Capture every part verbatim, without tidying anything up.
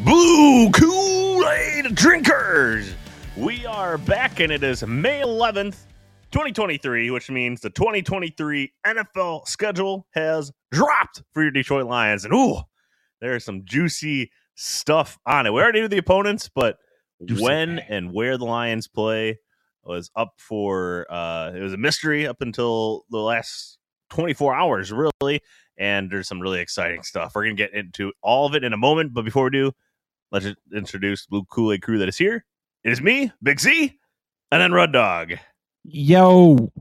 Blue Kool-Aid drinkers, we are back, and it is May eleventh, twenty twenty-three, which means the twenty twenty-three N F L schedule has dropped for your Detroit Lions, and ooh, there's some juicy stuff on it. We already knew the opponents, but juicy. When and where the Lions play was up for, uh, it was a mystery up until the last twenty-four hours, really, and there's some really exciting stuff. We're going to get into all of it in a moment, but before we do, let's introduce Blue Kool-Aid crew that is here. It is me, Big Z, and then Red Dog. Yo.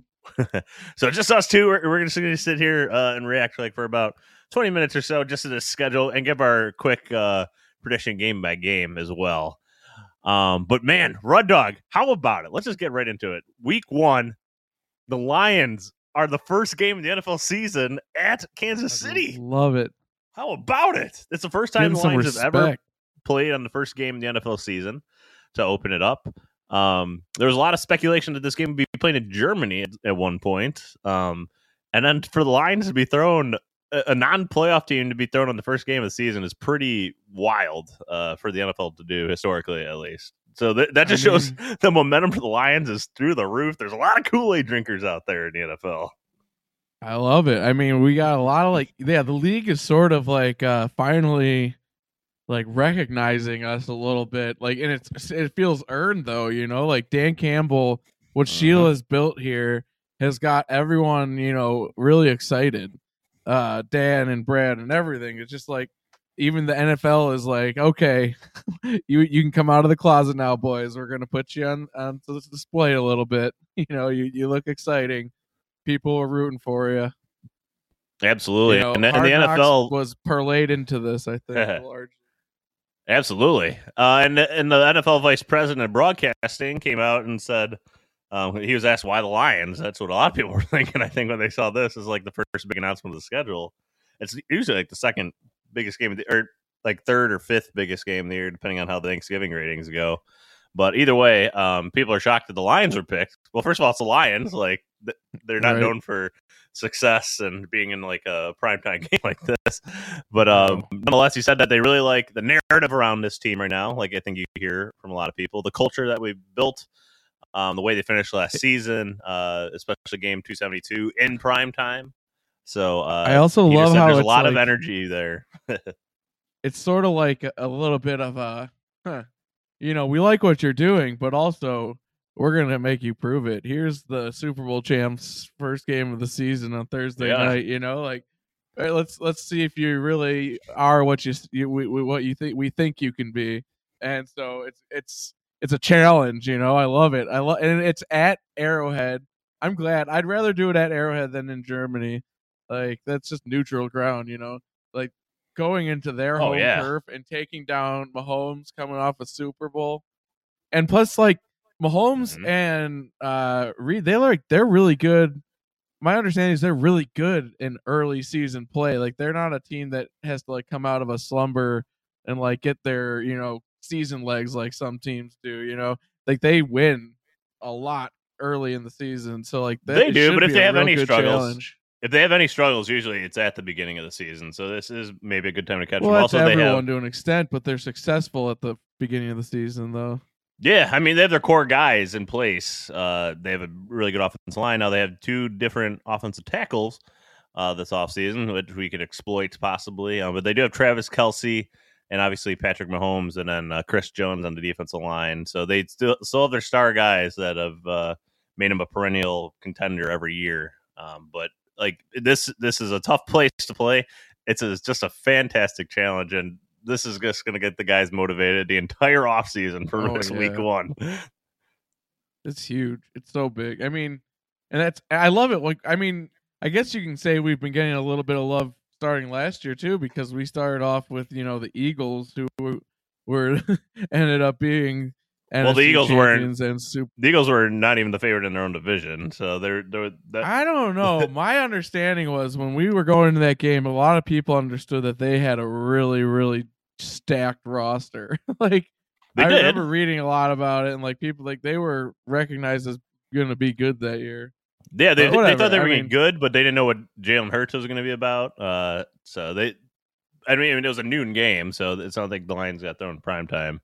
So just us two. We're, we're just going to sit here uh, and react like for about twenty minutes or so, just to the schedule, and give our quick uh, prediction game by game as well. Um, but man, Red Dog, how about it? Let's just get right into it. Week one, the Lions are the first game of the N F L season at Kansas City. Love it. How about it? It's the first time the Lions respect. have ever played on the first game of the N F L season to open it up. Um, there was a lot of speculation that this game would be played in Germany at, at one point. Um, and then for the Lions to be thrown, a, a non-playoff team to be thrown on the first game of the season is pretty wild uh, for the N F L to do, historically at least. So th- that just I mean, shows the momentum for the Lions is through the roof. There's a lot of Kool-Aid drinkers out there in the N F L. I love it. I mean, we got a lot of like, yeah, the league is sort of like uh, finally like recognizing us a little bit, like, and it's, it feels earned though, you know, like Dan Campbell, what uh-huh. Sheila's built here has got everyone, you know, really excited. Uh, Dan and Brad and everything. It's just like, even the N F L is like, okay, you you can come out of the closet now, boys. We're gonna put you on on the display a little bit. You know, you, you look exciting. People are rooting for you. Absolutely, you know, and, the, and the N F L was parlayed into this, I think. Absolutely, uh, and and the N F L vice president of broadcasting came out and said um, he was asked why the Lions. That's what a lot of people were thinking. I think when they saw this is like the first big announcement of the schedule. It's usually like the second biggest game of the, or like third or fifth biggest game of the year, depending on how the Thanksgiving ratings go. But either way, um, people are shocked that the Lions are picked. Well, first of all, it's the Lions. Like they're not right. known for success and being in like a primetime game like this. But um, nonetheless, you said that they really like the narrative around this team right now. Like I think you hear from a lot of people, the culture that we've built, um, the way they finished last season, uh, especially game two seventy-two in primetime. So uh, I also love how there's a lot like, of energy there. It's sort of like a little bit of a, huh, you know, we like what you're doing, but also we're going to make you prove it. Here's the Super Bowl champs first game of the season on Thursday yeah. night, you know, like, all right, let's let's see if you really are what you, you we, we, what you think we think you can be. And so it's it's it's a challenge, you know. I love it. I love and it's at Arrowhead. I'm glad. I'd rather do it at Arrowhead than in Germany. Like, that's just neutral ground, you know, like going into their oh, home yeah. turf and taking down Mahomes coming off a Super Bowl. And plus, like, Mahomes mm-hmm. and uh, Reed, they like they're really good. My understanding is they're really good in early season play. Like, they're not a team that has to, like, come out of a slumber and, like, get their, you know, season legs like some teams do, you know. Like, they win a lot early in the season. So, like, that, they do, but if they have any struggles. Challenge. If they have any struggles, usually it's at the beginning of the season. So this is maybe a good time to catch well, them. Also, everyone they have to an extent, but they're successful at the beginning of the season, though. Yeah, I mean, they have their core guys in place. Uh, they have a really good offensive line now. They have two different offensive tackles, uh, this offseason, which we could exploit possibly. Uh, but they do have Travis Kelce and obviously Patrick Mahomes and then uh, Chris Jones on the defensive line. So they still, still have their star guys that have uh, made them a perennial contender every year. Um, but like this, this is a tough place to play. It's, a, it's just a fantastic challenge, and this is just going to get the guys motivated the entire offseason for oh, yeah. week one. It's huge. It's so big. I mean, and that's, I love it. Like, I mean, I guess you can say we've been getting a little bit of love starting last year too, because we started off with, you know, the Eagles who were ended up being N F C well, the Eagles weren't. And super- the Eagles were not even the favorite in their own division, so they're. they're that- I don't know. My understanding was when we were going into that game, a lot of people understood that they had a really, really stacked roster. like they I did. remember reading a lot about it, and like people like they were recognized as going to be good that year. Yeah, they, they thought they were I mean, getting good, but they didn't know what Jalen Hurts was going to be about. Uh, so they, I mean, I mean, it was a noon game, so it's not like the Lions got thrown prime time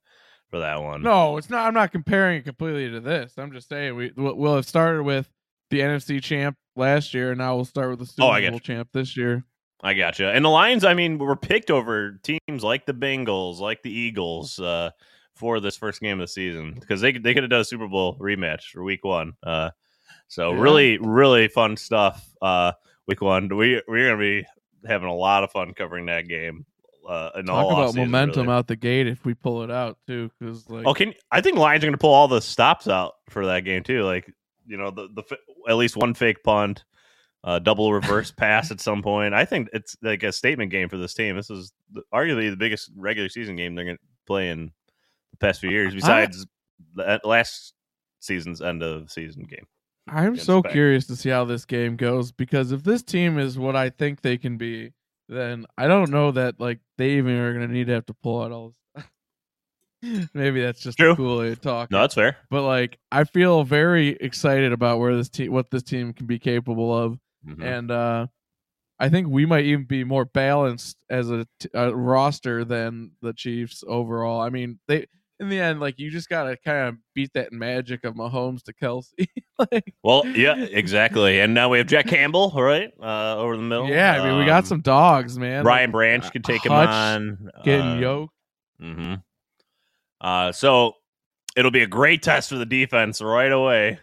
for that one. No, it's not. I'm not comparing it completely to this. I'm just saying we we'll have started with the N F C champ last year, and now we'll start with the Super oh, Bowl champ this year. I gotcha. And the Lions, I mean, were picked over teams like the Bengals, like the Eagles, uh, for this first game of the season because they they could have done a Super Bowl rematch for Week One. Uh, so yeah. really, really fun stuff. Uh, week One, we we're gonna be having a lot of fun covering that game. Uh, in Talk all about season, momentum really. Out the gate if we pull it out too, because like, oh, can I think Lions are going to pull all the stops out for that game too? Like, you know, the the at least one fake punt, uh, double reverse pass at some point. I think it's like a statement game for this team. This is the, arguably the biggest regular season game they're going to play in the past few years, besides I, the last season's end of season game. I'm so curious to see how this game goes because if this team is what I think they can be, then I don't know that like they even are going to need to have to pull out all this. Maybe that's just True. a Kool-Aid talk. No, that's fair. But like, I feel very excited about where this team, what this team can be capable of. Mm-hmm. And uh, I think we might even be more balanced as a, t- a roster than the Chiefs overall. I mean, they, in the end, like you just got to kind of beat that magic of Mahomes to Kelce. like, well, yeah, exactly. And now we have Jack Campbell, right? Uh, over the middle. Yeah, I mean, um, we got some dogs, man. Ryan Branch like, could take uh, him on. Getting uh, yoked. Mm-hmm. Uh, so it'll be a great test for the defense right away.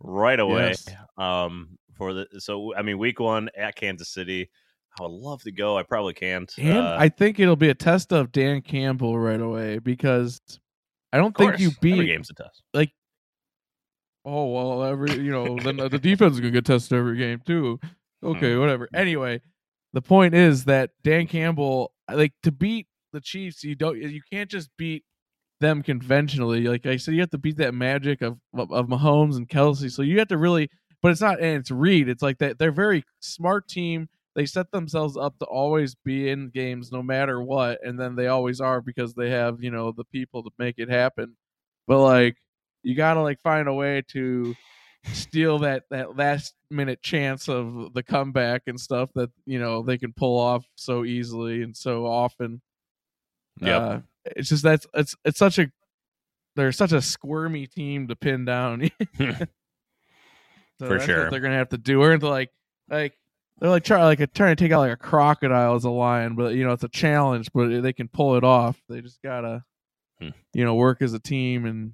right away. Yes. Um, for the So, I mean, week one at Kansas City. I would love to go. I probably can't. And uh, I think it'll be a test of Dan Campbell right away because I don't think course. you beat every game's a test. Like, oh well, every you know, then the defense is gonna get tested every game too. Okay, whatever. Anyway, the point is that Dan Campbell, like to beat the Chiefs, you don't, you can't just beat them conventionally. Like I said, you have to beat that magic of of Mahomes and Kelce. So you have to really, but it's not, and it's Reed. It's like that. They're a very smart team. They set themselves up to always be in games no matter what, and then they always are because they have, you know, the people to make it happen. But, like, you got to, like, find a way to steal that, that last-minute chance of the comeback and stuff that, you know, they can pull off so easily and so often. Yeah, uh, it's just that's it's it's such a – they're such a squirmy team to pin down. so For that's sure. what they're going to have to do. We're into, like like – They're like trying, like a, trying to take out like a crocodile as a lion, but you know it's a challenge. But they can pull it off. They just gotta, hmm. you know, work as a team and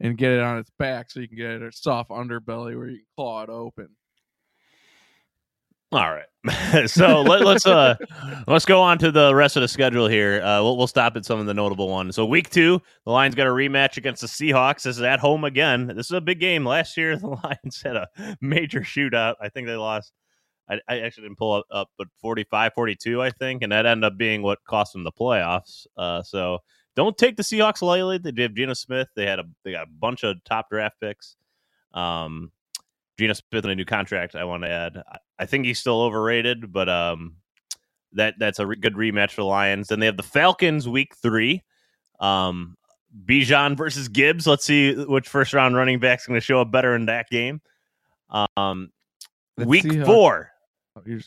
and get it on its back so you can get its soft underbelly where you can claw it open. All right, so let, let's uh let's go on to the rest of the schedule here. Uh, we'll we'll stop at some of the notable ones. So week two, the Lions got a rematch against the Seahawks. This is at home again. This is a big game. Last year, the Lions had a major shootout. I think they lost. I actually didn't pull up, up, but forty-five forty-two, I think, and that ended up being what cost them the playoffs. Uh, so don't take the Seahawks lightly. They did have Geno Smith. They had a they got a bunch of top draft picks. Um, Geno Smith and a new contract, I want to add. I, I think he's still overrated, but um, that that's a re- good rematch for the Lions. Then they have the Falcons week three. Um, Bijan versus Gibbs. Let's see which first-round running back's going to show up better in that game. Um, week Seahawks. four.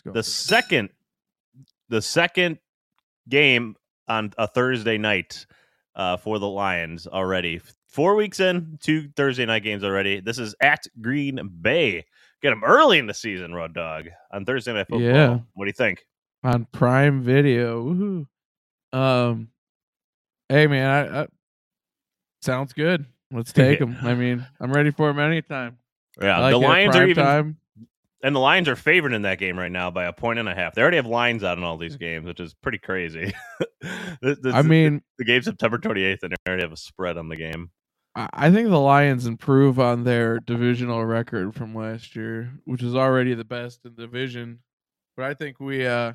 The second, the second game on a Thursday night uh, for the Lions already. Four weeks in, two Thursday night games already. This is at Green Bay. Get them early in the season, Road Dog, on Thursday Night Football. Yeah. What do you think? On Prime Video. Woohoo. Um, hey, man, I, I sounds good. Let's take them. I mean, I'm ready for them anytime. Yeah, like the Lions are even time. And the Lions are favored in that game right now by a point and a half. They already have lines out in all these games, which is pretty crazy. this, this, I mean, the game's September twenty-eighth, and they already have a spread on the game. I think the Lions improve on their divisional record from last year, which is already the best in the division. But I think we, uh,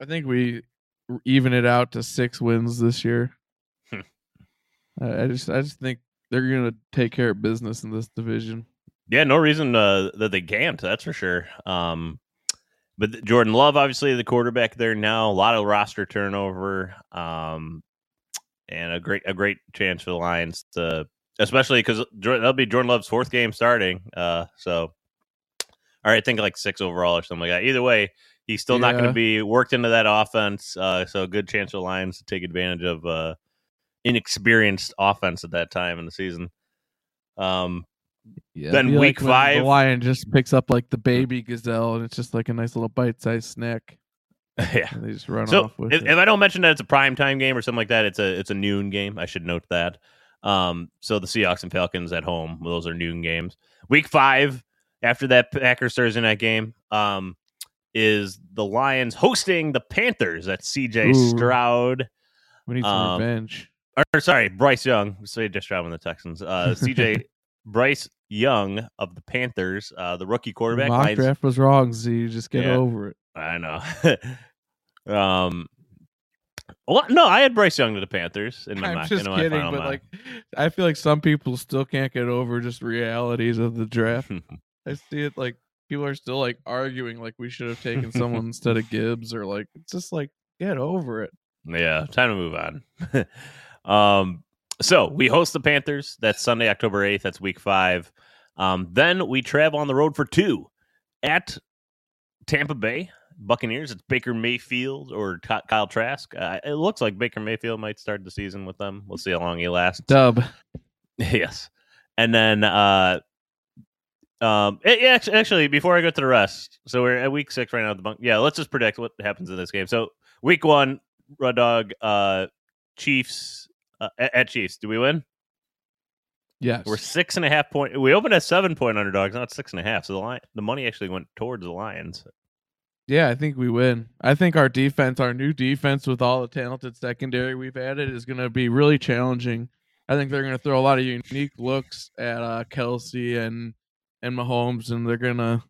I think we even it out to six wins this year. Hmm. I just, I just think they're gonna take care of business in this division. Yeah, no reason uh, that they can't. That's for sure. Um, but Jordan Love, obviously the quarterback there now, a lot of roster turnover, um, and a great, a great chance for the Lions to, especially because that'll be Jordan Love's fourth game starting. Uh, so, all right, I think like six overall or something like that. Either way, he's still yeah. not going to be worked into that offense. Uh, so a good chance for the Lions to take advantage of uh, inexperienced offense at that time in the season. Um. Yeah, then week like five, the lion just picks up like the baby gazelle, and it's just like a nice little bite-sized snack. Yeah, and they just run so off with if, it. If I don't mention that it's a primetime game or something like that, it's a it's a noon game. I should note that. Um, so the Seahawks and Falcons at home; those are noon games. Week five after that Packers Thursday night game um, is the Lions hosting the Panthers at C J Ooh, Stroud. We need some um, revenge. Or sorry, Bryce Young. So just driving the Texans. Uh, C J. Bryce Young of the Panthers, uh, the rookie quarterback. Mock Lions. Draft was wrong, Z. Just get yeah, over it. I know. um, well, no, I had Bryce Young to the Panthers in my I'm mock. Just in my kidding, but mock. Like, I feel like some people still can't get over just realities of the draft. I see it like people are still like arguing like we should have taken someone instead of Gibbs or like it's just like get over it. Yeah, time to move on. um. So we host the Panthers. That's Sunday, October eighth. That's week five. Um, then we travel on the road for two at Tampa Bay Buccaneers. It's Baker Mayfield or Kyle Trask. Uh, it looks like Baker Mayfield might start the season with them. We'll see how long he lasts. Dub. Yes. And then, uh, um, it, actually, before I go to the rest, so we're at week six right now. The Bunk- yeah, let's just predict what happens in this game. So week one, Red Dog, uh, Chiefs. Uh, at, at Chiefs, do we win? Yes. We're six and a half point. We opened at seven point underdogs, not six and a half. So the line, the money actually went towards the Lions. Yeah, I think we win. I think our defense, our new defense with all the talented secondary we've added is going to be really challenging. I think they're going to throw a lot of unique looks at uh, Kelce and and Mahomes, and they're gonna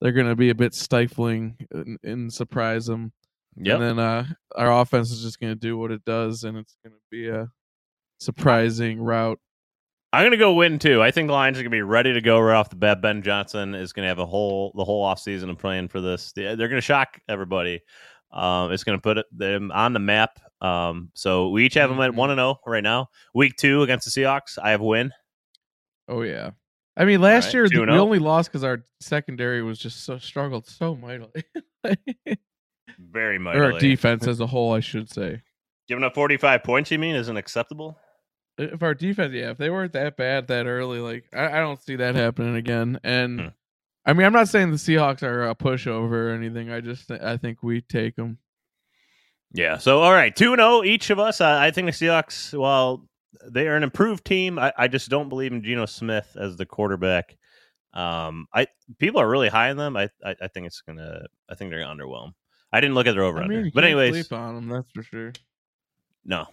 they're gonna be a bit stifling and, and surprise them. Yeah. And then uh, our offense is just going to do what it does, and it's going to be a surprising route. I'm gonna go win too. I think the Lions are gonna be ready to go right off the bat. Ben Johnson is gonna have a whole the whole offseason of playing for this. They're gonna shock everybody. Um, it's gonna put them on the map. Um, so we each have them at one and zero right now. Week two against the Seahawks, I have a win. Oh yeah, I mean last right, year two oh. We only lost because our secondary was just so struggled so mightily, very mightily. Or our defense as a whole, I should say. Giving up forty-five points, you mean, isn't acceptable? If our defense, yeah, if they weren't that bad that early, like, I, I don't see that happening again. And, hmm. I mean, I'm not saying the Seahawks are a pushover or anything. I just th- I think we take them. Yeah, so, all right, two and oh each of us. I, I think the Seahawks, well, they are an improved team. I, I just don't believe in Geno Smith as the quarterback. Um, I People are really high on them. I, I, I think it's going to – I think they're going to underwhelm. I didn't look at their over-under. I mean, you but anyways, can't sleep on them, that's for sure. No.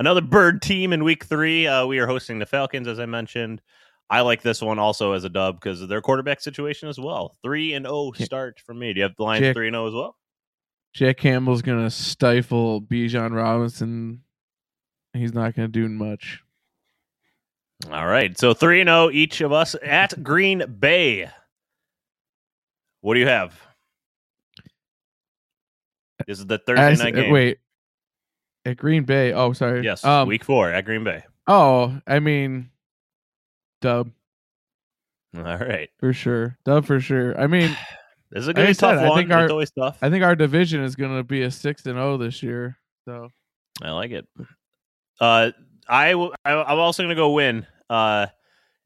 Another bird team in week three. Uh, we are hosting the Falcons, as I mentioned. I like this one also as a dub because of their quarterback situation as well. three and oh start for me. Do you have the Lions Jack, three and oh as well? Jack Campbell's going to stifle Bijan Robinson. He's not going to do much. All right. So three and oh each of us at Green Bay. What do you have? This is the Thursday as, night game. Wait. At Green Bay. Oh, sorry. Yes, um, week four at Green Bay. Oh, I mean, dub. All right. For sure. Dub for sure. I mean, this is a good tough one. I think, our, always tough. I think our division is going to be a six and oh this year. So I like it. Uh, I w- I, I'm also going to go win. Uh,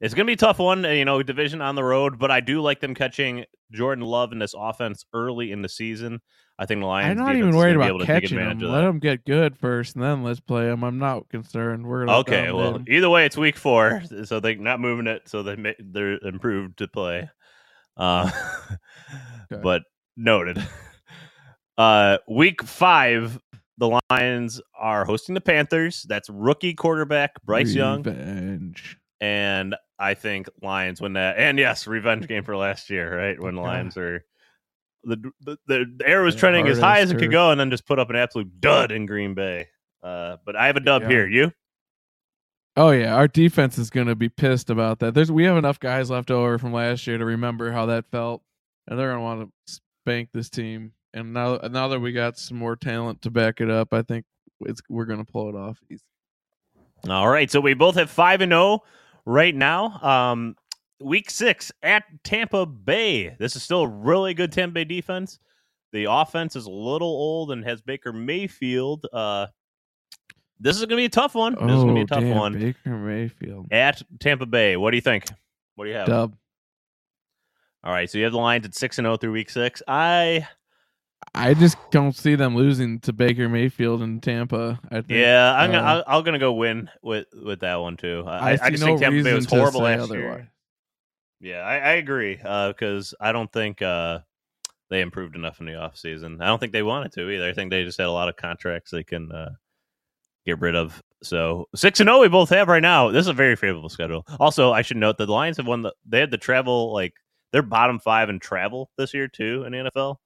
It's going to be a tough one, you know, division on the road, but I do like them catching Jordan Love in this offense early in the season. I think the Lions. I'm not even worried about catching them. Let them get good first, and then let's play them. I'm not concerned. We're gonna okay. Well, in. either way, it's week four, so they're not moving it. So they may, they're improved to play. Uh, okay. But noted. Uh, week five, the Lions are hosting the Panthers. That's rookie quarterback Bryce Young. Revenge. And I think Lions win that. And yes, revenge game for last year, right? When the Lions are the the, the air was trending as high as it could go, and then just put up an absolute dud in Green Bay. Uh, but I have a dub yeah. here. You? Oh yeah, our defense is going to be pissed about that. There's we have enough guys left over from last year to remember how that felt, and they're going to want to spank this team. And now, now that we got some more talent to back it up, I think it's we're going to pull it off easy. All right, so we both have five and zero. Right now, um, week six at Tampa Bay. This is still a really good Tampa Bay defense. The offense is a little old and has Baker Mayfield. Uh, this is going to be a tough one. This oh, is going to be a tough damn, one. Baker Mayfield. At Tampa Bay. What do you think? What do you have? Dub. All right, so you have the Lions at six and oh through week six. I... I just don't see them losing to Baker Mayfield and Tampa. I think. Yeah, I'm gonna, uh, I'm gonna go win with, with that one too. I, I, I just no think Tampa Bay was horrible last otherwise. year. Yeah, I, I agree because uh, I don't think uh, they improved enough in the offseason. I don't think they wanted to either. I think they just had a lot of contracts they can uh, get rid of. So six and zero we both have right now. This is a very favorable schedule. Also, I should note that the Lions have won. The, they had the travel like they're bottom five in travel this year too in the N F L.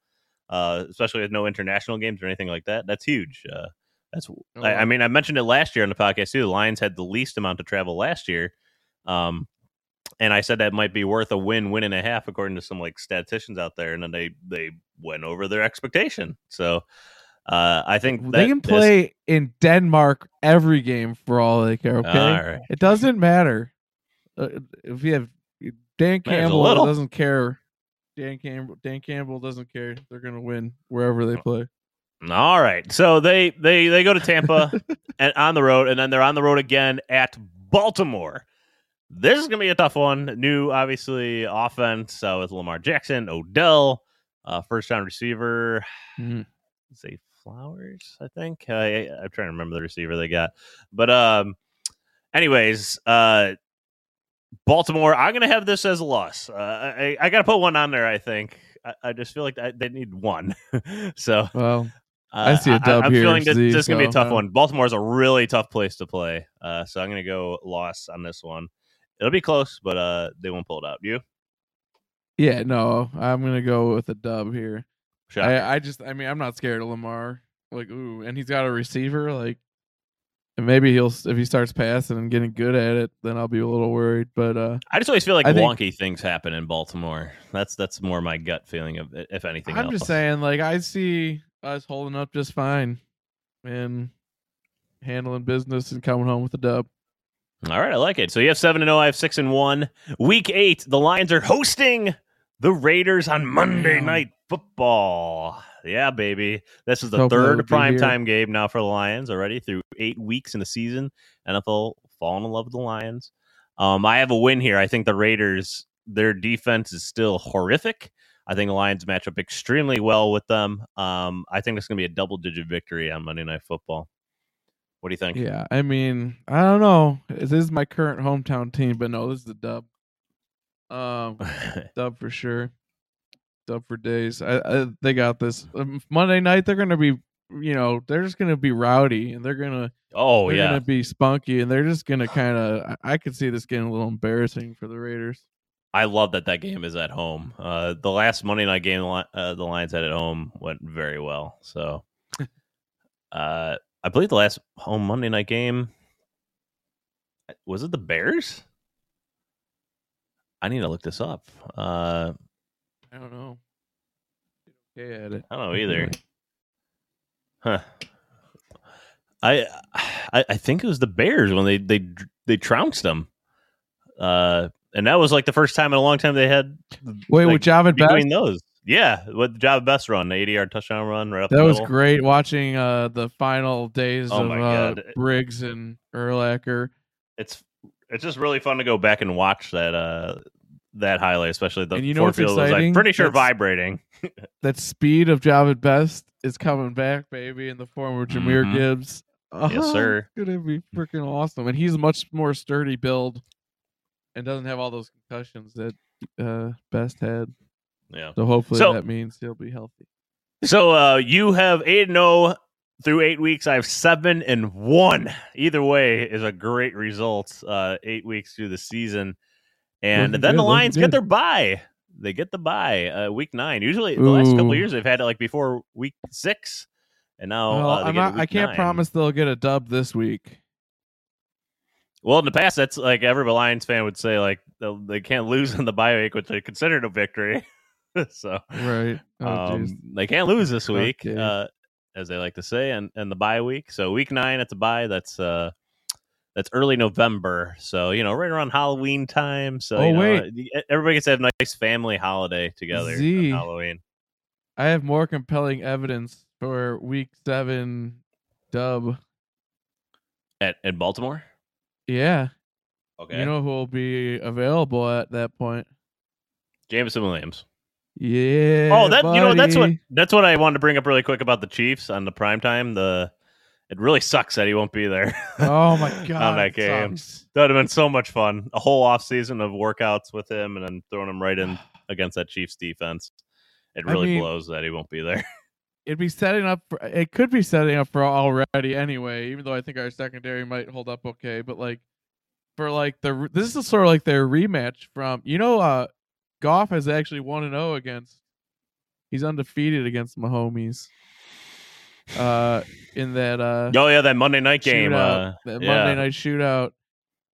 Uh, especially with no international games or anything like that. That's huge. Uh, that's oh, wow. I, I mean, I mentioned it last year on the podcast too. The Lions had the least amount of travel last year, um, and I said that might be worth a win, win and a half, according to some like statisticians out there. And then they they went over their expectation. So uh, I think they that can play is... in Denmark every game for all they care. Okay, right. It doesn't matter uh, if you have Dan Campbell doesn't care. Dan Campbell, Dan Campbell doesn't care. They're going to win wherever they play. All right. So they they, they go to Tampa and on the road, and then they're on the road again at Baltimore. This is going to be a tough one. New, obviously, offense uh, with Lamar Jackson, Odell, uh, first-round receiver. Mm-hmm. Say Flowers, I think. Uh, I, I'm trying to remember the receiver they got. But um, anyways, uh, Baltimore, I'm going to have this as a loss. Uh, I, I got to put one on there, I think. I, I just feel like I, they need one. so well, uh, I see a dub I, I'm here, feeling that Z, this is going to so, be a tough uh, one. Baltimore is a really tough place to play, uh, so I'm going to go loss on this one. It'll be close, but uh, they won't pull it out. You? Yeah, no, I'm going to go with a dub here. Sure. I, I just, I mean, I'm not scared of Lamar. Like, ooh, and he's got a receiver, like, and maybe he'll if he starts passing and getting good at it, then I'll be a little worried. But uh, I just always feel like I wonky think, things happen in Baltimore. That's that's more my gut feeling of if anything. I'm else. just saying, like I see us holding up just fine and handling business and coming home with a dub. All right, I like it. So you have seven and zero. I have six and one. Week eight, the Lions are hosting the Raiders on Monday Night Football. Yeah, baby. This is the Hope third primetime game now for the Lions already through eight weeks in the season. N F L falling in love with the Lions. Um, I have a win here. I think the Raiders, their defense is still horrific. I think the Lions match up extremely well with them. Um, I think it's going to be a double-digit victory on Monday Night Football. What do you think? Yeah, I mean, I don't know. This is my current hometown team, but no, this is a dub. Um, dub for sure. Up for days. I, I they got this um, Monday night. They're gonna be, you know, they're just gonna be rowdy and they're gonna oh they're yeah gonna be spunky and they're just gonna kind of. I could see this getting a little embarrassing for the Raiders. I love that that game is at home. Uh, the last Monday night game uh, the Lions had at home went very well. So, uh, I believe the last home Monday night game was it the Bears. I need to look this up. Uh. I don't know. Yeah, I don't know either. Huh. I, I I think it was the Bears when they they they trounced them. Uh, and that was like the first time in a long time they had. Wait, like, with Javid Best doing those? Yeah, with Javid Best run, the eighty-yard touchdown run right up. That the was middle. Great watching uh, the final days oh of uh, Briggs and Urlacher. It's it's just really fun to go back and watch that uh that highlight, especially the and you know what's field exciting? Was like pretty sure that's, vibrating. That speed of Javid Best is coming back, baby, in the form of Jameer mm-hmm. Gibbs. Oh, yes, sir. It's gonna be freaking awesome, and he's a much more sturdy build, and doesn't have all those concussions that uh, Best had. Yeah. So hopefully so, that means he'll be healthy. So uh, you have eight and zero through eight weeks. I have seven and one. Either way is a great result. Uh, eight weeks through the season. And then good, the Lions get their bye. They get the bye uh, week nine. Usually, the Ooh. last couple of years, they've had it like before week six, and now well, uh, they I'm get not, week I can't nine. Promise they'll get a dub this week. Well, in the past, that's like every Lions fan would say, like they can't lose in the bye week, which they considered a victory. so, right, oh, um, they can't lose this week, okay. uh, as they like to say, and and the bye week. So, week nine at the bye. That's uh. That's early November, so you know, right around Halloween time. So oh, you know, wait. everybody gets to have a nice family holiday together Z, on Halloween. I have more compelling evidence for Week Seven dub at in Baltimore. Yeah. Okay. You know who will be available at that point? Jameson Williams. Yeah. Oh, that buddy. You know that's what that's what I wanted to bring up really quick about the Chiefs on the primetime. The It really sucks that he won't be there. Oh, my God. On that game. Sucks. That would have been so much fun. A whole offseason of workouts with him and then throwing him right in against that Chiefs defense. It really I mean, blows that he won't be there. It'd be setting up. For, it could be setting up for already anyway, even though I think our secondary might hold up okay. But, like, for, like, the this is sort of like their rematch from, you know, uh, Goff has actually one and oh against. He's undefeated against Mahomes. Uh, in that uh, oh yeah, that Monday night game, uh, that yeah. Monday night shootout.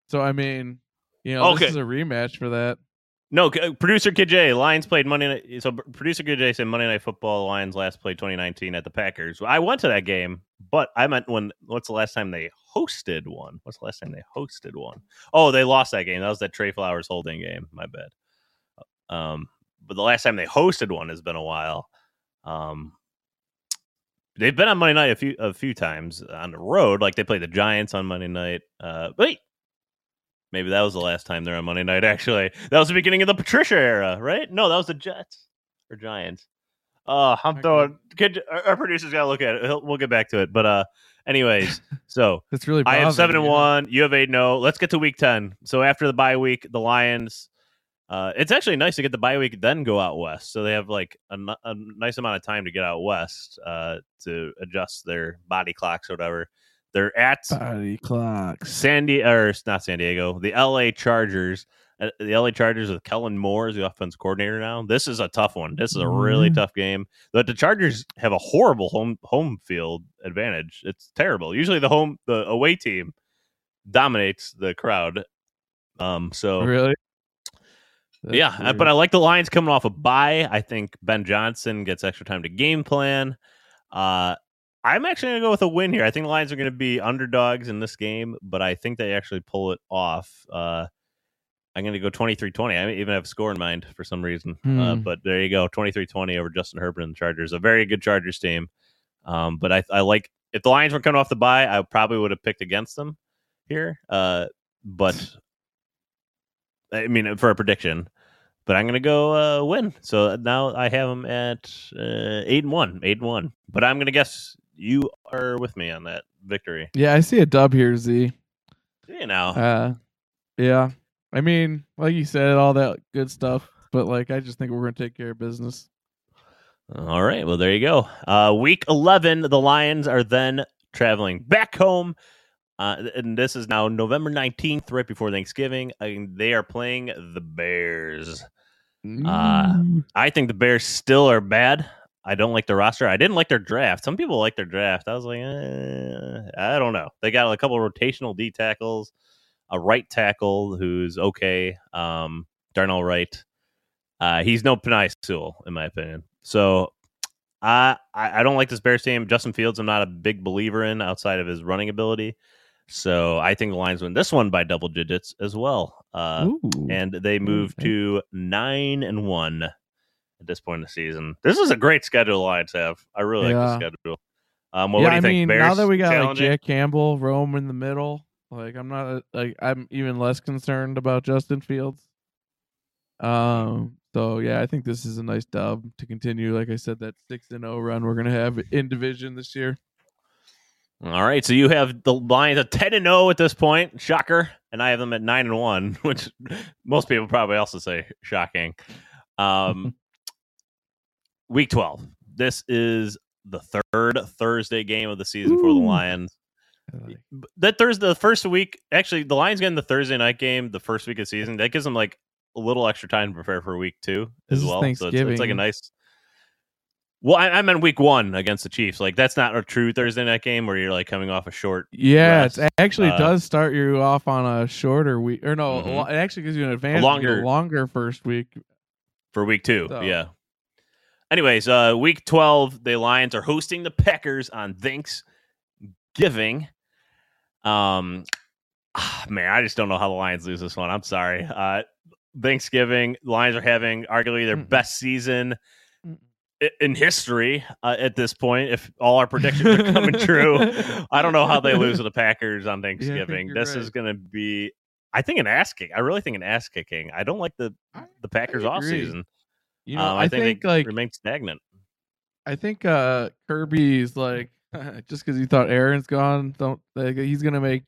So I mean, you know, okay. This is a rematch for that. No, producer Kid J, Lions played Monday night. So producer Kid J said Monday Night Football. Lions last played twenty nineteen at the Packers. I went to that game, but I meant when. What's the last time they hosted one? What's the last time they hosted one? Oh, they lost that game. That was that Trey Flowers holding game. My bad. Um, but the last time they hosted one has been a while. Um. They've been on Monday night a few a few times on the road. Like, they played the Giants on Monday night. Uh, wait, maybe that was the last time they're on Monday night, actually. That was the beginning of the Patricia era, right? No, that was the Jets or Giants. Uh, I'm throwing... Kid, our, our producer's got to look at it. He'll, we'll get back to it. But uh, anyways, so it's really I have seven and one. You have eight no. Let's get to week ten. So after the bye week, the Lions... Uh, it's actually nice to get the bye week, then go out west. So they have like a, a nice amount of time to get out west uh, to adjust their body clocks or whatever. They're at body clocks. San Diego, or not San Diego. The L A Chargers. Uh, the L A Chargers with Kellen Moore as the offense coordinator now. This is a tough one. This is a mm-hmm. really tough game. But the Chargers have a horrible home home field advantage. It's terrible. Usually the home the away team dominates the crowd. Um. So really. That's yeah, weird. But I like the Lions coming off a bye. I think Ben Johnson gets extra time to game plan. Uh, I'm actually going to go with a win here. I think the Lions are going to be underdogs in this game, but I think they actually pull it off. Uh, I'm going to go twenty-three twenty. I even have a score in mind for some reason. Hmm. Uh, but there you go, twenty-three twenty over Justin Herbert and the Chargers. A very good Chargers team. Um, but I, I like if the Lions were coming off the bye, I probably would have picked against them here. Uh, but... I mean, for a prediction, but I'm going to go uh, win. So now I have them at uh, eight and one, eight and one. But I'm going to guess you are with me on that victory. Yeah, I see a dub here, Z. You know, uh, yeah. I mean, like you said, all that good stuff. But like, I just think we're going to take care of business. All right. Well, there you go. Uh, week eleven, the Lions are then traveling back home. Uh, and this is now November nineteenth, right before Thanksgiving. I mean, they are playing the Bears. Mm. Uh, I think the Bears still are bad. I don't like the roster. I didn't like their draft. Some people like their draft. I was like, eh, I don't know. They got a couple of rotational D tackles, a right tackle who's okay. Um, Darnell Wright. Uh, he's no Penei Sewell, in my opinion. So uh, I, I don't like this Bears team. Justin Fields, I'm not a big believer in outside of his running ability. So I think the Lions win this one by double digits as well. Uh, Ooh, and they move okay. to nine and one at this point in the season. This is a great schedule the Lions have. I really yeah. like the schedule. Um, well, yeah, what do you I think? Mean, Bears now that we got like Jack Campbell roam in the middle, Like, I'm not like I'm even less concerned about Justin Fields. Um. So yeah, I think this is a nice dub to continue. Like I said, that six and zero run we're gonna have in division this year. All right, so you have the Lions at ten and zero at this point, shocker, and I have them at nine and one, which most people probably also say shocking. Um, week twelve. This is the third Thursday game of the season Ooh. for the Lions. Like that. that Thursday, the first week, actually, the Lions getting the Thursday night game, the first week of the season, that gives them like a little extra time to prepare for week two as this well. So it's, it's like a nice. Well, I, I meant week one against the Chiefs. Like, that's not a true Thursday night game where you're like coming off a short. Yeah, it actually uh, does start you off on a shorter week, or no, mm-hmm. it actually gives you an advantage, a longer, a longer first week for week two. So. Yeah. Anyways, uh, week twelve, the Lions are hosting the Packers on Thanksgiving. Um, oh, man, I just don't know how the Lions lose this one. I'm sorry. Uh, Thanksgiving, the Lions are having arguably their mm-hmm. best season in history uh, at this point. If all our predictions are coming true, I don't know how they lose to the Packers on Thanksgiving. Yeah, this right. is going to be, I think, an ass kick. I really think an ass kicking. I don't like the the Packers offseason. You know, um, I, I think, think they like remain stagnant. I think uh, Kirby's like, just because he thought Aaron's gone, don't like, he's gonna make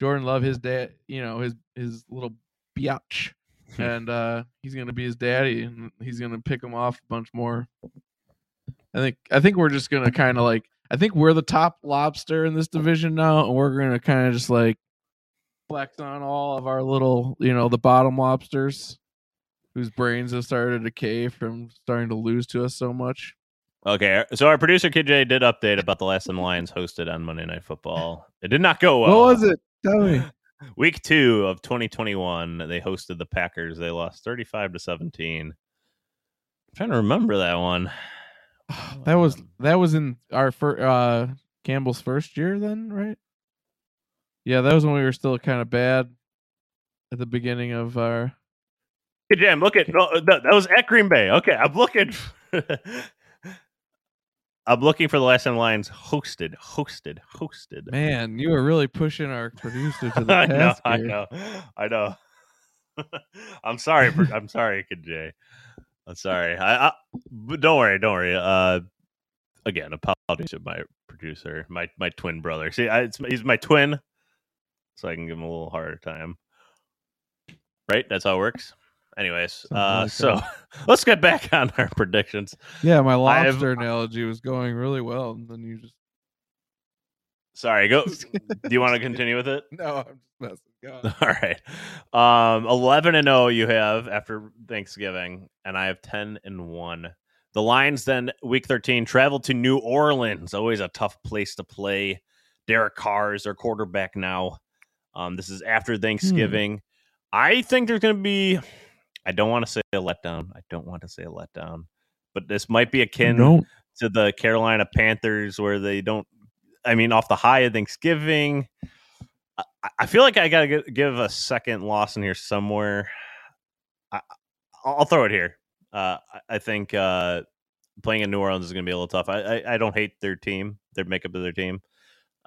Jordan Love his dad. You know, his his little biatch, and uh, he's gonna be his daddy, and he's gonna pick him off a bunch more. I think I think we're just gonna kind of like I think we're the top lobster in this division now, and we're gonna kind of just like flex on all of our little, you know, the bottom lobsters, whose brains have started to decay from starting to lose to us so much. Okay, so our producer, Kid J, did update about the last time the Lions hosted on Monday Night Football. It did not go well. What was it? Tell me. Week two of twenty twenty-one, they hosted the Packers. They lost thirty-five to seventeen. I'm trying to remember that one. That was that was in our fir- uh, Campbell's first year then, right? Yeah, that was when we were still kind of bad at the beginning of our... Hey, Jim, look at no, that was at Green Bay. Okay, I'm looking. I'm looking for the last time Lions hosted, hosted, hosted. Man, you were really pushing our producer to the task. I know, here. I know, I know. I'm sorry, for, I'm sorry, Kid J. I'm sorry. I, I don't worry, don't worry. Uh, again, apologies to my producer, my my twin brother. See, I, it's, he's my twin, so I can give him a little harder time. Right? That's how it works. Anyways, uh, like so that. Let's get back on our predictions. Yeah, my lobster have, analogy was going really well, and then you just. Sorry, go. Do you want to continue with it? No, I'm just messing. All right, um, eleven and zero you have after Thanksgiving, and I have ten and one. The Lions then week thirteen travel to New Orleans, always a tough place to play. Derek Carr is their quarterback now. Um, this is after Thanksgiving. Hmm. I think there's going to be. I don't want to say a letdown. I don't want to say a letdown, but this might be akin no. to the Carolina Panthers, where they don't. I mean, off the high of Thanksgiving, I, I feel like I got to give a second loss in here somewhere. I, I'll throw it here. Uh, I think uh, playing in New Orleans is going to be a little tough. I, I I don't hate their team, their makeup of their team.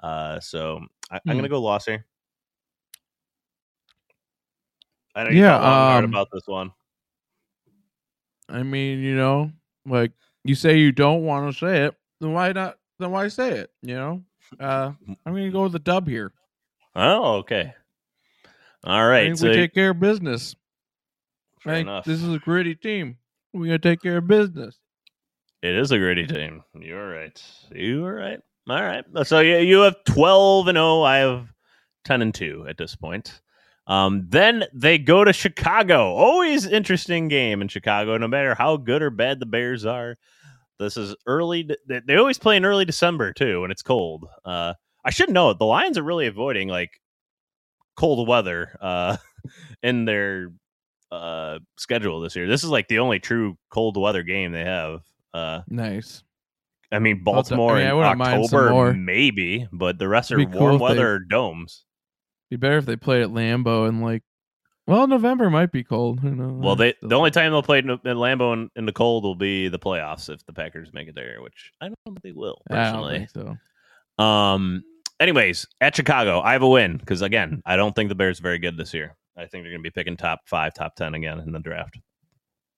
Uh, so I, mm. I'm going to go loss here. I know you yeah, um, hard about this one. I mean, you know, like you say, you don't want to say it. Then why not? Then why say it? You know, uh, I'm going to go with the dub here. Oh, okay. All right. I think so we take care of business. Fair enough. This is a gritty team. We're going to take care of business. It is a gritty team. You're right. You're right. All right. So yeah, you have twelve and zero. I have ten and two at this point. Um, then they go to Chicago. Always interesting game in Chicago, no matter how good or bad the Bears are. This is early. De- they always play in early December, too, when it's cold. Uh, I should know the Lions are really avoiding like cold weather uh, in their uh, schedule this year. This is like the only true cold weather game they have. Uh, nice. I mean, Baltimore in I mean, October, maybe, but the rest are warm cool weather they- domes. Be better if they played at Lambeau and like, well, November might be cold. Who knows? Well, they the only time they'll play in Lambeau in, in the cold will be the playoffs if the Packers make it there, which I don't think they will personally. I don't think so. Um, Anyways, at Chicago, I have a win because, again, I don't think the Bears are very good this year. I think they're going to be picking top five, top ten again in the draft.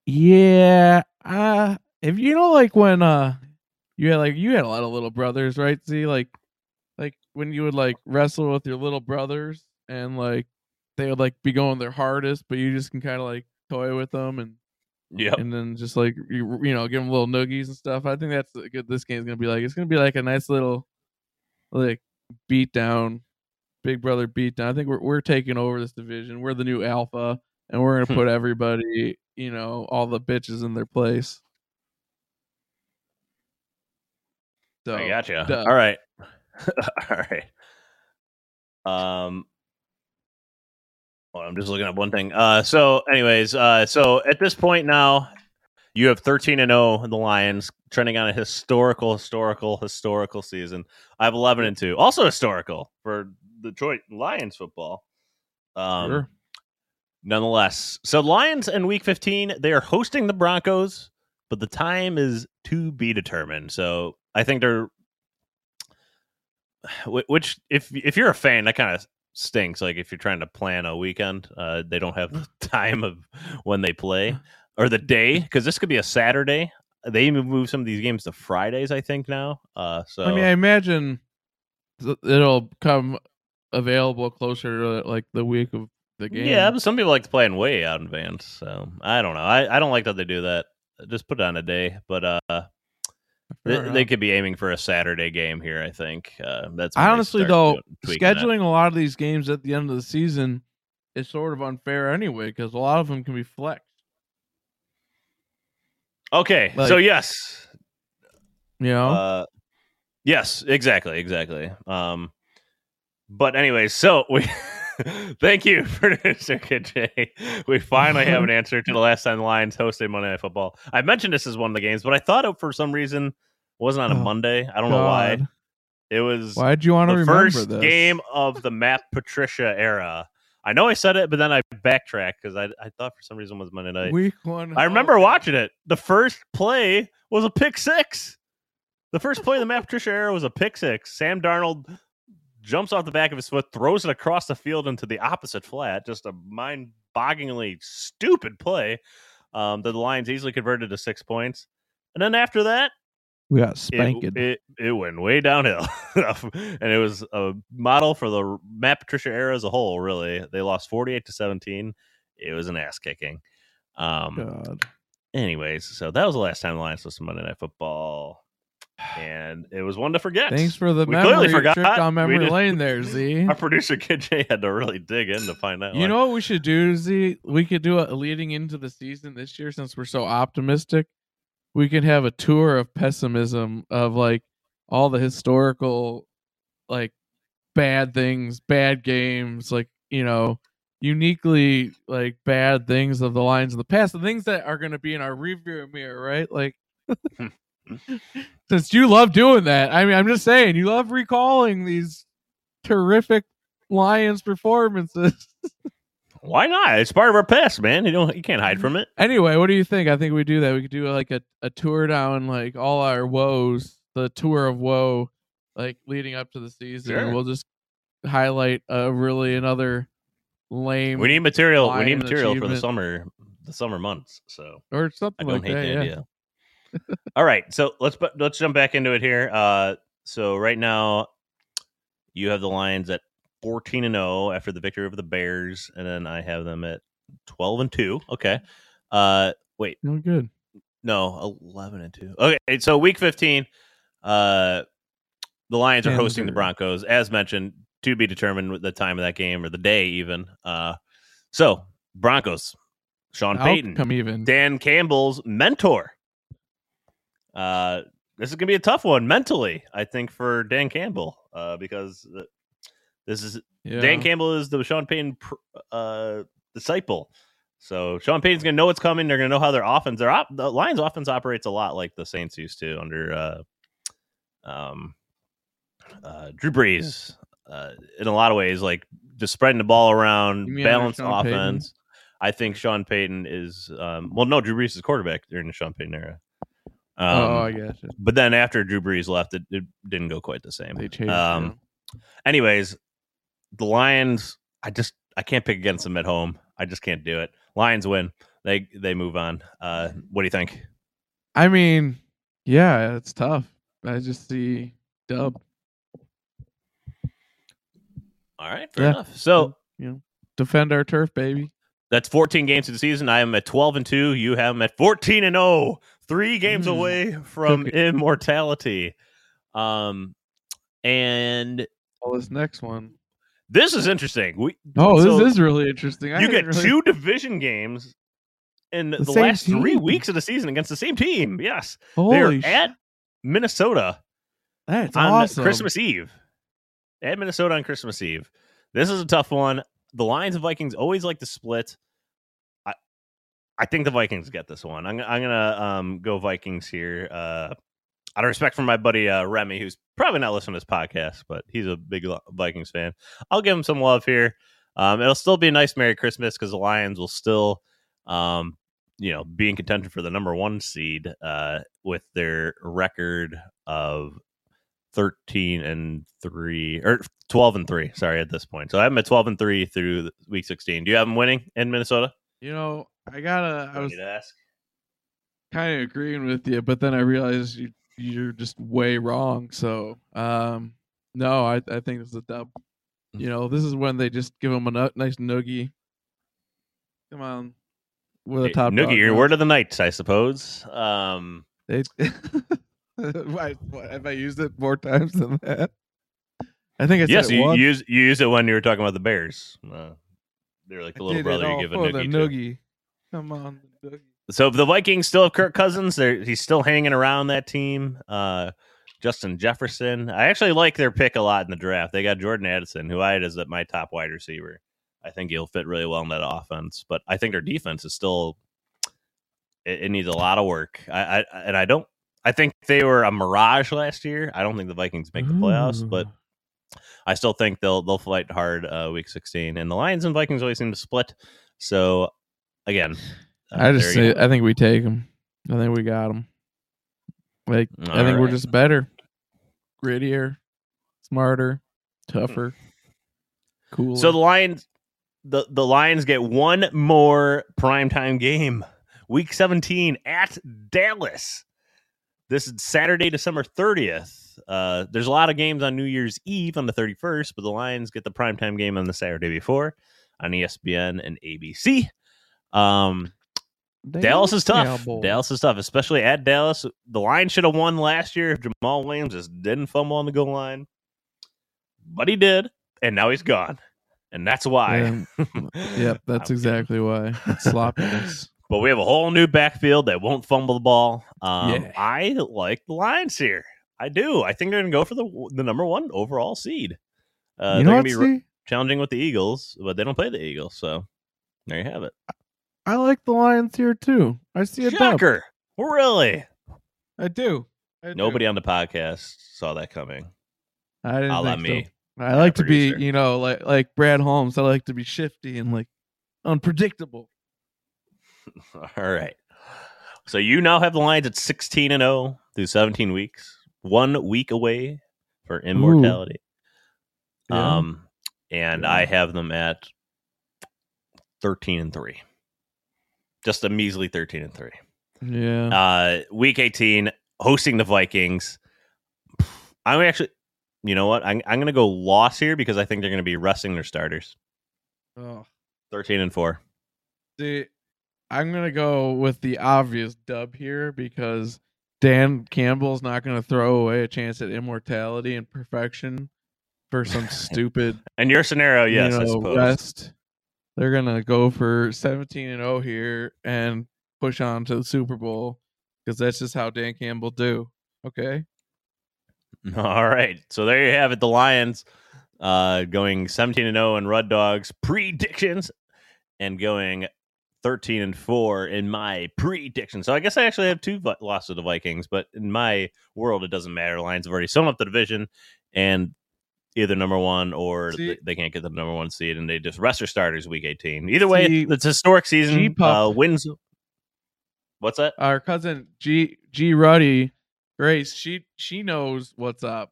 Yeah. Uh, if you know, like when uh, you had like you had a lot of little brothers, right? See, like like when you would like wrestle with your little brothers and like they would like be going their hardest, but you just can kind of like toy with them and yeah, and then just like, you, you know, give them little noogies and stuff. I think that's good. This game's going to be like, it's going to be like a nice little like beat down. Big brother beat down. I think we're we're taking over this division. We're the new alpha, and we're gonna put everybody, you know, all the bitches in their place. So, I gotcha. Duh. All right, all right. Um, well, I'm just looking up one thing. Uh, so, anyways, uh, so at this point now, you have thirteen and oh in the Lions, trending on a historical, historical, historical season. I have eleven and two, also historical for Detroit Lions football. Um, sure. Nonetheless, so Lions in week fifteen, they are hosting the Broncos, but the time is to be determined. So I think they're, which if if you're a fan, that kind of stinks. Like if you're trying to plan a weekend, uh, they don't have the time of when they play or the day, because this could be a Saturday. They even move some of these games to Fridays, I think now. Uh, so I mean, I imagine it'll come available closer to like the week of the game. Yeah, but some people like to play in way out in advance, so I don't know. I, I don't like that they do that. Just put it on a day, but uh, they, they could be aiming for a Saturday game here. I think uh, that's honestly though doing, scheduling that. A lot of these games at the end of the season is sort of unfair anyway because a lot of them can be flexed. Okay, like, so yes, you know, uh, yes, exactly, exactly. Um, But anyway, so we thank you, producer K J. We finally have an answer to the last time the Lions hosted Monday Night Football. I mentioned this as one of the games, but I thought it for some reason wasn't on a oh, Monday. I don't God. know why. It was. Why'd you want to remember this? The first game of the Matt Patricia era. I know I said it, but then I backtracked because I, I thought for some reason it was Monday night. Week one. I remember watching it. The first play was a pick six. The first play of the Matt Patricia era was a pick six. Sam Darnold jumps off the back of his foot, throws it across the field into the opposite flat. Just a mind-bogglingly stupid play um, that the Lions easily converted to six points. And then after that, we got spanked. It, it, it went way downhill. And it was a model for the Matt Patricia era as a whole, really. They lost forty-eight to seventeen. It was an ass-kicking. Um, God. Anyways, so that was the last time the Lions listened to Monday Night Football. And it was one to forget. Thanks for the we memory trip on memory just, lane there, Z. Our producer Kid J had to really dig in to find out. You why. know what we should do, Z? We could do a leading into the season this year since we're so optimistic. We could have a tour of pessimism of like all the historical, like bad things, bad games, like, you know, uniquely like bad things of the Lions in the past, the things that are going to be in our review mirror, right? Like. Since you love doing that, I mean, I'm just saying, you love recalling these terrific Lions performances. Why not? It's part of our past, man. You don't, you can't hide from it. Anyway, what do you think? I think we do that. We could do like a, a tour down, like all our woes, the tour of woe, like leading up to the season. Sure. We'll just highlight a uh, really another lame. We need material. We need material for the summer, the summer months. So or something. I don't like hate that, the yeah. idea. All right, so let's let's jump back into it here. Uh, so right now, you have the Lions at fourteen and zero after the victory over the Bears, and then I have them at twelve and two. Okay, uh, wait, no good. No, eleven and two. Okay, so week fifteen, uh, the Lions are hosting the Broncos, as mentioned, to be determined with the time of that game or the day even. Uh, so Broncos, Sean Payton, come even Dan Campbell's mentor. Uh, this is going to be a tough one mentally, I think, for Dan Campbell, uh, because this is yeah. Dan Campbell is the Sean Payton uh, disciple. So Sean Payton's going to know what's coming. They're going to know how their offense, their op- the Lions offense operates a lot like the Saints used to under uh, um, uh, Drew Brees yeah. uh, in a lot of ways, like just spreading the ball around, balanced offense. Payton? I think Sean Payton is, um, well, no, Drew Brees is quarterback during the Sean Payton era. Um, oh, I gotcha. But then after Drew Brees left, it, it didn't go quite the same. They changed, um, Anyways, the Lions, I just I can't pick against them at home. I just can't do it. Lions win. They they move on. Uh, what do you think? I mean, yeah, it's tough. I just see dub. All right, fair yeah. enough. So, you know, defend our turf, baby. That's fourteen games of the season. I am at twelve and two. You have them at fourteen and oh. Three games mm. away from immortality. Um, and well, this next one. This is interesting. We oh, so this is really interesting. I you get really... two division games in the, the last team. three weeks of the season against the same team. Yes, Holy they're sh- at Minnesota. That's on awesome. Christmas Eve. At Minnesota on Christmas Eve. This is a tough one. The Lions and Vikings always like to split. I I think the Vikings get this one. I'm, I'm going to um, go Vikings here. Uh, out of respect for my buddy uh, Remy, who's probably not listening to this podcast, but he's a big Vikings fan. I'll give him some love here. Um, it'll still be a nice Merry Christmas because the Lions will still um, you know, be in contention for the number one seed uh, with their record of thirteen and three or twelve and three. Sorry, at this point. So I have them at twelve and three through week sixteen. Do you have them winning in Minnesota? You know, I gotta. I, I was kind of agreeing with you, but then I realized you you're just way wrong. So um, no, I I think it's a dub. You know, this is when they just give them a no, nice noogie. Come on, with hey, a top noogie. Your word of the night, I suppose. Um, they. Why, why, have I used it more times than that? I think I said yes. It you once. use you use it when you were talking about the Bears. Uh, they're like the little brother you give a noogie, noogie. Come on, noogie. So the Vikings still have Kirk Cousins. They're, he's still hanging around that team. Uh, Justin Jefferson. I actually like their pick a lot in the draft. They got Jordan Addison, who I had as my top wide receiver. I think he'll fit really well in that offense. But I think their defense is still it, it needs a lot of work. I, I and I don't. I think they were a mirage last year. I don't think the Vikings make the playoffs, Ooh. but I still think they'll they'll fight hard uh, week sixteen. And the Lions and Vikings always seem to split. So again, uh, I just say, I think we take them. I think we got them. Like All I think right. we're just better, grittier, smarter, tougher, cooler. So the Lions, the the Lions get one more primetime game, week seventeen at Dallas. This is Saturday, December thirtieth. Uh, there's a lot of games on New Year's Eve on the thirty-first, but the Lions get the primetime game on the Saturday before on E S P N and A B C. Um, Dallas is tough. Cowboys. Dallas is tough, especially at Dallas. The Lions should have won last year if Jamal Williams just didn't fumble on the goal line. But he did, and now he's gone. And that's why. Yeah. Yep, that's exactly why. Sloppiness. But we have a whole new backfield that won't fumble the ball. Um, yeah. I like the Lions here. I do. I think they're going to go for the the number one overall seed. Uh, you know they're going to be re- challenging with the Eagles, but they don't play the Eagles. So there you have it. I like the Lions here, too. I see a Shocker. Dub. Really? I do. I Nobody do. on the podcast saw that coming. I didn't I'll think me. So. I like to producer. be, you know, like like Brad Holmes. I like to be shifty and like unpredictable. All right. So you now have the Lions at sixteen and oh through seventeen weeks, one week away for immortality. Yeah. Um, and yeah. I have them at thirteen and three, just a measly thirteen and three. Yeah. Uh, week eighteen, hosting the Vikings. I'm actually, you know what? I'm, I'm going to go loss here because I think they're going to be resting their starters. Oh, thirteen and four. See, I'm going to go with the obvious dub here because Dan Campbell's not going to throw away a chance at immortality and perfection for some stupid. And your scenario, yes, you know, I suppose. West. They're going to go for seventeen and oh here and push on to the Super Bowl because that's just how Dan Campbell do. Okay. All right. So there you have it. The Lions uh, going seventeen and oh in Rudd Dog's predictions and going thirteen and four in my prediction. So I guess I actually have two vi- losses to the Vikings, but in my world, it doesn't matter. Lions have already sewn up the division and either number one or see, th- they can't get the number one seed and they just rest their starters week eighteen. Either way, see, it's a historic season. G-Puff, uh, wins. What's that? Our cousin G G Ruddy Grace. She, she knows what's up.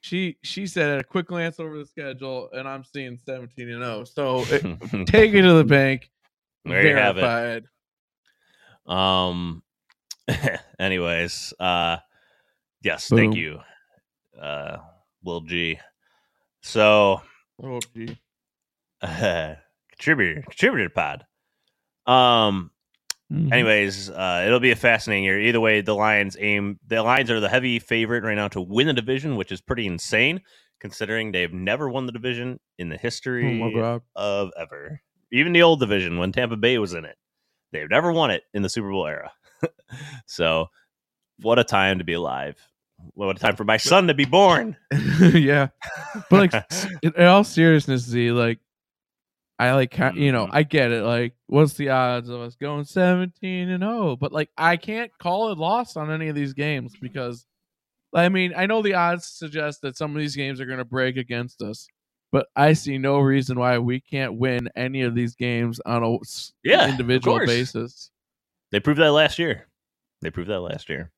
She she said at a quick glance over the schedule, and I'm seeing seventeen and oh. So it, take it to the bank. There verified. You have it. Um. Anyways, uh, yes, Boom. Thank you, uh, Will G. So, Will G. Uh, contributor, contributor pod. Um. Mm-hmm. Anyways, uh, it'll be a fascinating year. Either way, the Lions aim. The Lions are the heavy favorite right now to win the division, which is pretty insane considering they've never won the division in the history oh of ever. Even the old division when Tampa Bay was in it, they've never won it in the Super Bowl era. So, what a time to be alive! What a time for my son to be born. Yeah, but like in all seriousness, Z, like. I like, you know, I get it. Like, what's the odds of us going seventeen and oh? But like, I can't call it loss on any of these games because, I mean, I know the odds suggest that some of these games are going to break against us, but I see no reason why we can't win any of these games on a yeah, individual basis. They proved that last year. They proved that last year.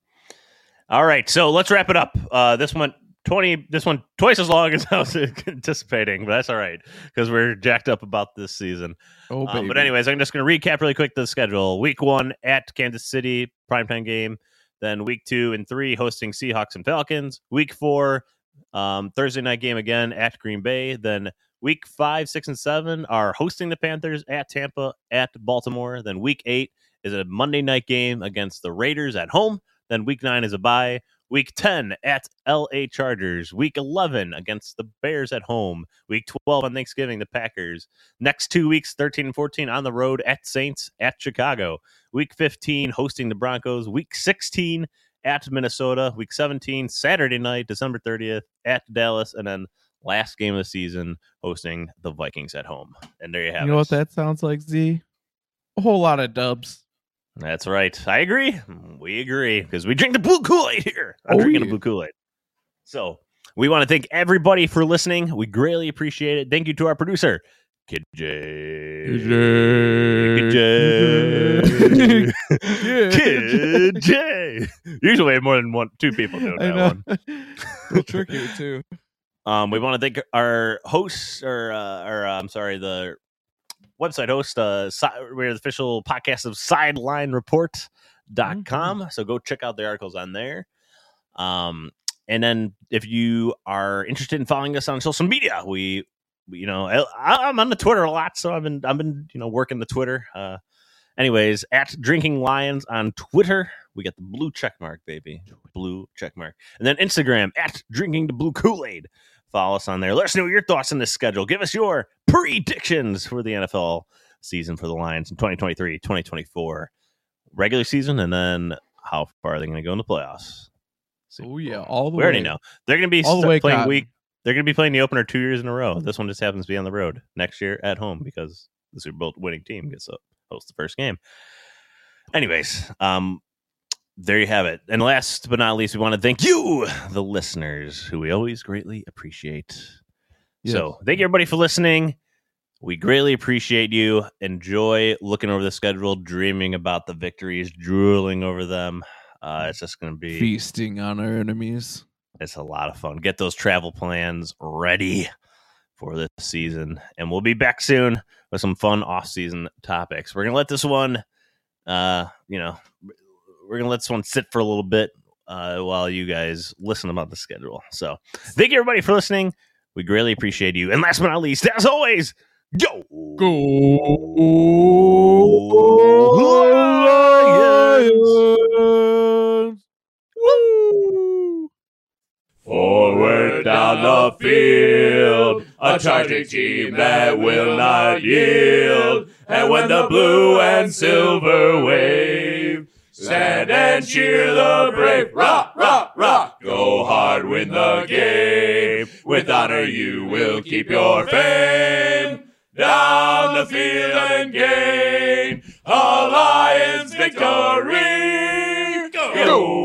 All right, so let's wrap it up. Uh, this one. Twenty. This one twice as long as I was anticipating, but that's all right because we're jacked up about this season. Oh, baby. Um, but anyways, I'm just going to recap really quick the schedule. Week one at Kansas City, primetime game. Then week two and three hosting Seahawks and Falcons. Week four, um, Thursday night game again at Green Bay. Then week five, six, and seven are hosting the Panthers at Tampa, at Baltimore. Then week eight is a Monday night game against the Raiders at home. Then week nine is a bye. Week ten at L A Chargers. Week eleven against the Bears at home. Week twelve on Thanksgiving, the Packers. Next two weeks, thirteen and fourteen on the road at Saints at Chicago. Week fifteen, hosting the Broncos. Week sixteen at Minnesota. Week seventeen, Saturday night, December thirtieth at Dallas. And then last game of the season, hosting the Vikings at home. And there you have it. You know what that sounds like, Z? A whole lot of dubs. That's right. I agree. We agree because we drink the blue Kool-Aid here. I'm oh, drinking yeah. the blue Kool-Aid. So we want to thank everybody for listening. We greatly appreciate it. Thank you to our producer, Kid J. Kid J. Kid J. Usually more than one, two people doing that one. Real tricky too. Um, we want to thank our hosts, or uh, or uh, I'm sorry, the. website host, uh, si- we're the official podcast of sideline report dot com. Mm-hmm. So go check out the articles on there. Um, and then if you are interested in following us on social media, we, we you know, I, I'm on the Twitter a lot, so I've been, I've been, you know, working the Twitter. Uh, anyways, at Drinking Lions on Twitter, we got the blue check mark, baby, blue check mark, and then Instagram at Drinking the Blue Kool-Aid. Follow us on there. Let us know your thoughts on this schedule. Give us your predictions for the N F L season for the Lions in twenty twenty-three twenty twenty-four regular season, and then how far are they going to go in the playoffs? See, oh yeah, all the we way. Already know they're going to be all the way playing God. week. They're going to be playing the opener two years in a row. This one just happens to be on the road. Next year at home because the Super Bowl winning team gets up hosts the first game. Anyways, um. There you have it. And last but not least, we want to thank you, the listeners, who we always greatly appreciate. Yes. So thank you, everybody, for listening. We greatly appreciate you. Enjoy looking over the schedule, dreaming about the victories, drooling over them. Uh, it's just going to be... feasting on our enemies. It's a lot of fun. Get those travel plans ready for this season. And we'll be back soon with some fun off-season topics. We're going to let this one, uh, you know... We're going to let this one sit for a little bit uh, while you guys listen about the schedule. So thank you, everybody, for listening. We greatly appreciate you. And last but not least, as always, go! Go! Lions! Woo! Forward down the field, a charging team that will not yield. And when the blue and silver wave, stand and cheer the brave, rock, rock, rock, go hard, win the game. With honor you will keep your fame, down the field and gain a Lions victory. Go! Go.